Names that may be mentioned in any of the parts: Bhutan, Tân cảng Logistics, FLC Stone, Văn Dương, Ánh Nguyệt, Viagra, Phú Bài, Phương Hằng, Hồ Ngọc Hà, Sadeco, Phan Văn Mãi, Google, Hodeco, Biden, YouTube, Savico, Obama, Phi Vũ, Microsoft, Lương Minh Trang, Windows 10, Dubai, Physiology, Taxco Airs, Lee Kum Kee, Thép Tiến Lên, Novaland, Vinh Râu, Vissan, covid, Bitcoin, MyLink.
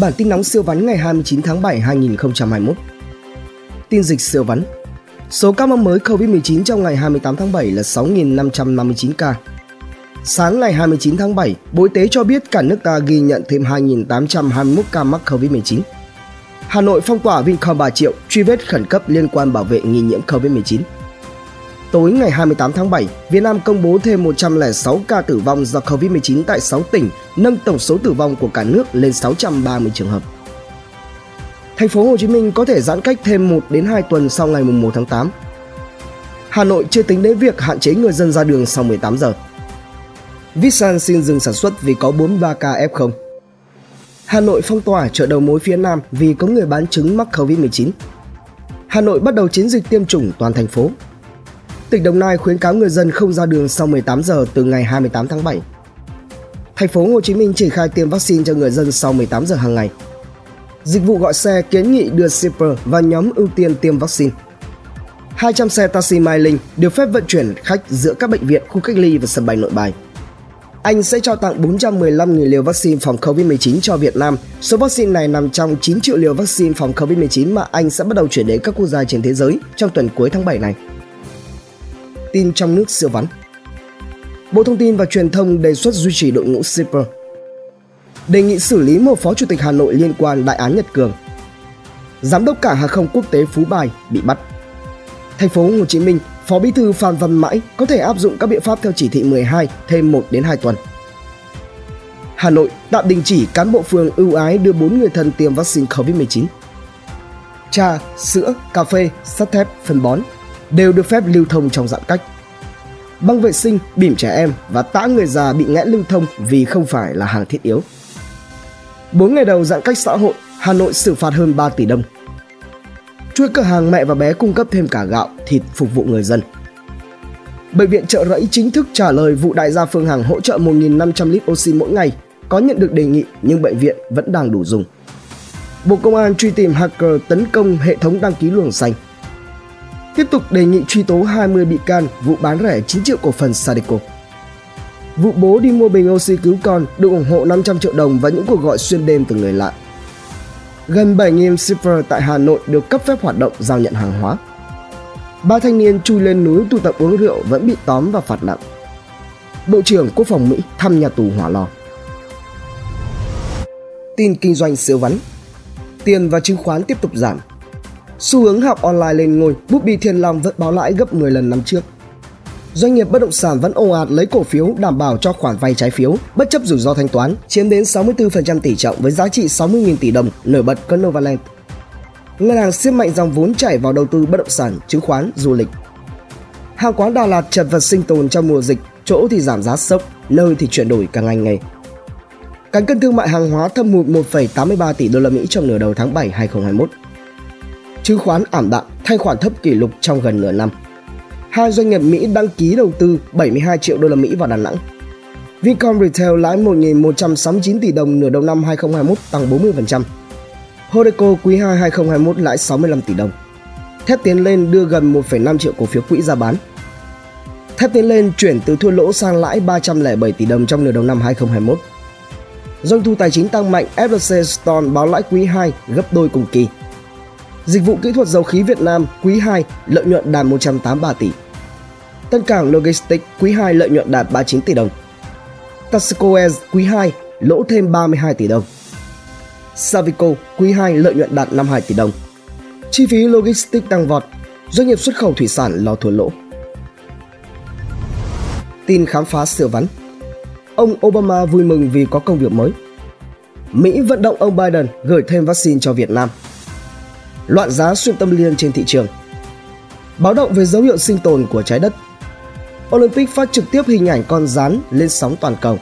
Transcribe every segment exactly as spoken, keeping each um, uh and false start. Bản tin nóng siêu vắn ngày hai mươi chín tháng bảy hai nghìn không trăm hai mươi mốt. Tin dịch siêu vắn. Số ca mắc mới covid mười chín trong ngày hai mươi tám tháng bảy là sáu nghìn năm trăm năm mươi chín ca. Sáng ngày hai mươi chín tháng bảy, Bộ Y tế cho biết cả nước ta ghi nhận thêm hai nghìn tám trăm hai mươi mốt ca mắc covid mười chín. Hà Nội phong tỏa Vincom ba triệu, truy vết khẩn cấp liên quan bảo vệ nghi nhiễm covid mười chín. Tối ngày hai mươi tám tháng bảy, Việt Nam công bố thêm một trăm lẻ sáu ca tử vong do covid mười chín tại sáu tỉnh, nâng tổng số tử vong của cả nước lên sáu trăm ba mươi trường hợp. Thành phố Hồ Chí Minh có thể giãn cách thêm một đến hai tuần sau ngày mùng một tháng tám. Hà Nội chưa tính đến việc hạn chế người dân ra đường sau mười tám giờ. Vissan xin dừng sản xuất vì có bốn mươi ba ca ép không. Hà Nội phong tỏa chợ đầu mối phía Nam vì có người bán trứng mắc covid mười chín. Hà Nội bắt đầu chiến dịch tiêm chủng toàn thành phố. Tỉnh Đồng Nai khuyến cáo người dân không ra đường sau mười tám giờ từ ngày hai mươi tám tháng bảy. Thành phố Hồ Chí Minh triển khai tiêm vaccine cho người dân sau mười tám giờ hàng ngày. Dịch vụ gọi xe kiến nghị đưa shipper và nhóm ưu tiên tiêm vaccine. hai trăm xe taxi MyLink được phép vận chuyển khách giữa các bệnh viện, khu cách ly và sân bay Nội Bài. Anh sẽ trao tặng bốn trăm mười lăm nghìn liều vaccine phòng covid mười chín cho Việt Nam. Số vaccine này nằm trong chín triệu liều vaccine phòng covid mười chín mà Anh sẽ bắt đầu chuyển đến các quốc gia trên thế giới trong tuần cuối tháng bảy này. Tin trong nước siêu vắn. Bộ Thông tin và Truyền thông đề xuất duy trì đội ngũ shipper. Đề nghị xử lý một phó chủ tịch Hà Nội liên quan đại án Nhật Cường. Giám đốc cảng hàng không quốc tế Phú Bài bị bắt. Thành phố Hồ Chí Minh, Phó Bí thư Phan Văn Mãi có thể áp dụng các biện pháp theo chỉ thị mười hai thêm một đến hai tuần. Hà Nội tạm đình chỉ cán bộ phường ưu ái đưa bốn người thân tiêm vaccine covid mười chín. Trà, sữa, cà phê, sắt thép, phân bón đều được phép lưu thông trong giãn cách. Băng vệ sinh, bỉm trẻ em và tã người già bị nghẽn lưu thông vì không phải là hàng thiết yếu. bốn ngày đầu giãn cách xã hội, Hà Nội xử phạt hơn ba tỷ đồng. Chuỗi cửa hàng mẹ và bé cung cấp thêm cả gạo, thịt phục vụ người dân. Bệnh viện Chợ Rẫy chính thức trả lời vụ đại gia Phương Hằng hỗ trợ một nghìn năm trăm lít oxy mỗi ngày, có nhận được đề nghị nhưng bệnh viện vẫn đang đủ dùng. Bộ Công an truy tìm hacker tấn công hệ thống đăng ký luồng xanh. Tiếp tục đề nghị truy tố hai mươi bị can vụ bán rẻ chín triệu cổ phần Sadeco. Vụ bố đi mua bình oxy cứu con được ủng hộ năm trăm triệu đồng và những cuộc gọi xuyên đêm từ người lạ. Gần bảy nghìn shipper tại Hà Nội được cấp phép hoạt động giao nhận hàng hóa. Ba thanh niên chui lên núi tụ tập uống rượu vẫn bị tóm và phạt nặng. Bộ trưởng Quốc phòng Mỹ thăm nhà tù hỏa lò. Tin kinh doanh siêu vắn. Tiền và chứng khoán tiếp tục giảm. Xu hướng học online lên ngôi, búp bi Thiên Long vẫn báo lãi gấp mười lần năm trước. Doanh nghiệp bất động sản vẫn ồ ạt lấy cổ phiếu đảm bảo cho khoản vay trái phiếu, bất chấp rủi ro thanh toán, chiếm đến sáu mươi tư phần trăm tỷ trọng với giá trị sáu mươi nghìn tỷ đồng, nổi bật có Novaland. Ngân hàng siết mạnh dòng vốn chảy vào đầu tư bất động sản, chứng khoán, du lịch. Hàng quán Đà Lạt chật vật sinh tồn trong mùa dịch, chỗ thì giảm giá sốc, nơi thì chuyển đổi cả ngành nghề. Cán cân thương mại hàng hóa thâm hụt một phẩy tám mươi ba tỷ đô la Mỹ trong nửa đầu tháng bảy hai nghìn không trăm hai mươi mốt. Chứng khoán ảm đạm, thanh khoản thấp kỷ lục trong gần nửa năm. Hai doanh nghiệp Mỹ đăng ký đầu tư bảy mươi hai triệu đô la Mỹ vào Đà Nẵng. Vincom Retail lãi một nghìn một trăm sáu mươi chín tỷ đồng nửa đầu năm hai nghìn không trăm hai mươi mốt, tăng bốn mươi phần trăm. Hodeco quý hai hai nghìn không trăm hai mươi mốt lãi sáu mươi lăm tỷ đồng. Thép Tiến Lên đưa gần một phẩy năm triệu cổ phiếu quỹ ra bán. Thép Tiến Lên chuyển từ thua lỗ sang lãi ba trăm lẻ bảy tỷ đồng trong nửa đầu năm hai nghìn không trăm hai mươi mốt. Doanh thu tài chính tăng mạnh, ép lờ xê Stone báo lãi quý hai gấp đôi cùng kỳ. Dịch vụ kỹ thuật dầu khí Việt Nam quý hai lợi nhuận đạt một trăm tám mươi ba tỷ. Tân cảng Logistics quý hai lợi nhuận đạt ba mươi chín tỷ đồng. Taxco Airs quý hai lỗ thêm ba mươi hai tỷ đồng. Savico quý hai lợi nhuận đạt năm mươi hai tỷ đồng. Chi phí Logistics tăng vọt, doanh nghiệp xuất khẩu thủy sản lo thua lỗ. Tin khám phá siêu vắn. Ông Obama vui mừng vì có công việc mới. Mỹ vận động ông Biden gửi thêm vaccine cho Việt Nam. Loạn giá xuyên tâm liên trên thị trường. Báo động về dấu hiệu sinh tồn của trái đất. Olympic phát trực tiếp hình ảnh con rắn lên sóng toàn cầu.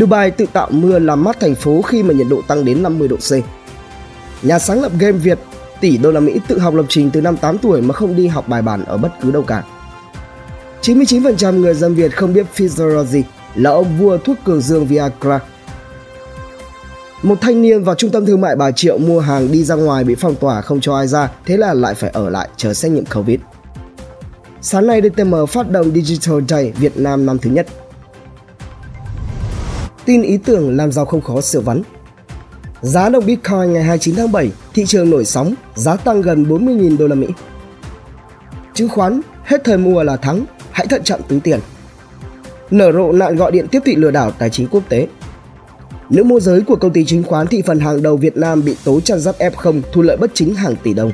Dubai tự tạo mưa làm mát thành phố khi mà nhiệt độ tăng đến năm mươi độ C. Nhà sáng lập game Việt tỷ đô la Mỹ tự học lập trình từ năm tám tuổi mà không đi học bài bản ở bất cứ đâu cả. chín mươi chín phần trăm người dân Việt không biết Physiology là ông vua thuốc cường dương Viagra. Một thanh niên vào trung tâm thương mại Bà Triệu mua hàng đi ra ngoài bị phong tỏa không cho ai ra, thế là lại phải ở lại chờ xét nghiệm Covid. Sáng nay đê tê em phát động Digital Day Việt Nam năm thứ nhất. Tin ý tưởng làm giàu không khó siêu vắn. Giá đồng Bitcoin ngày hai mươi chín tháng bảy, thị trường nổi sóng, giá tăng gần bốn mươi nghìn đô la Mỹ. Chứng khoán, hết thời mua là thắng, hãy thận trọng túi tiền. Nở rộ nạn gọi điện tiếp thị lừa đảo tài chính quốc tế. Nữ môi giới của công ty chứng khoán thị phần hàng đầu Việt Nam bị tố chăn dắt ép không thu lợi bất chính hàng tỷ đồng.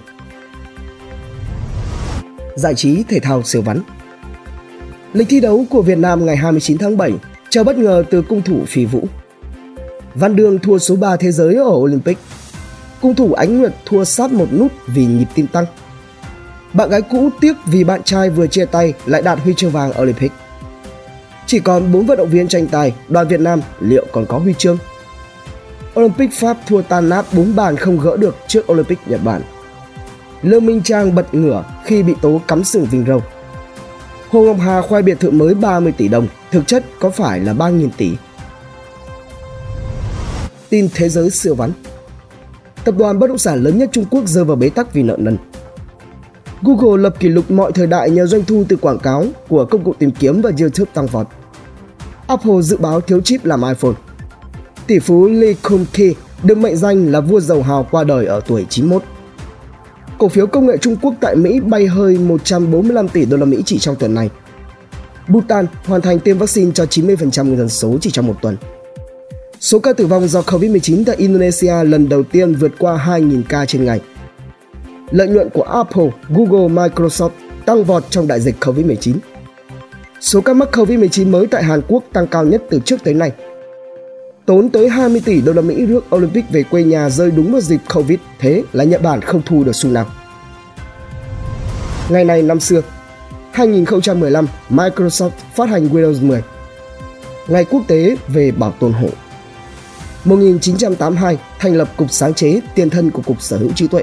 Giải trí thể thao siêu vắn. Lịch thi đấu của Việt Nam ngày hai mươi chín tháng bảy chờ bất ngờ từ cung thủ Phi Vũ. Văn Dương thua số ba thế giới ở Olympic. Cung thủ Ánh Nguyệt thua sát một nút vì nhịp tim tăng. Bạn gái cũ tiếc vì bạn trai vừa chia tay lại đạt huy chương vàng Olympic. Chỉ còn bốn vận động viên tranh tài, đoàn Việt Nam liệu còn có huy chương? Olympic Pháp thua tan nát bốn bàn không gỡ được trước Olympic Nhật Bản. Lương Minh Trang bật ngửa khi bị tố cắm sừng Vinh Râu. Hồ Ngọc Hà khoe biệt thự mới ba mươi tỷ đồng, thực chất có phải là ba nghìn tỷ. Tin thế giới siêu vắn. Tập đoàn bất động sản lớn nhất Trung Quốc rơi vào bế tắc vì nợ nần. Google lập kỷ lục mọi thời đại nhờ doanh thu từ quảng cáo của công cụ tìm kiếm và YouTube tăng vọt. Apple dự báo thiếu chip làm iPhone. Tỷ phú Lee Kum Kee được mệnh danh là vua giàu hào qua đời ở tuổi chín mươi mốt. Cổ phiếu công nghệ Trung Quốc tại Mỹ bay hơi một trăm bốn mươi lăm tỷ đô la Mỹ chỉ trong tuần này. Bhutan hoàn thành tiêm vaccine cho chín mươi phần trăm người dân số chỉ trong một tuần. Số ca tử vong do Covid mười chín tại Indonesia lần đầu tiên vượt qua hai nghìn ca trên ngày. Lợi nhuận của Apple, Google, Microsoft tăng vọt trong đại dịch Covid mười chín. Số ca mắc Covid mười chín mới tại Hàn Quốc tăng cao nhất từ trước tới nay. Tốn tới hai mươi tỷ đô la Mỹ rước Olympic về quê nhà rơi đúng vào dịp Covid, thế là Nhật Bản không thu được xu nào. Ngày này năm xưa, hai nghìn không trăm mười lăm, Microsoft phát hành Windows mười. Ngày quốc tế về bảo tồn hộ. một nghìn chín trăm tám mươi hai, thành lập Cục Sáng chế, tiền thân của Cục Sở hữu trí tuệ.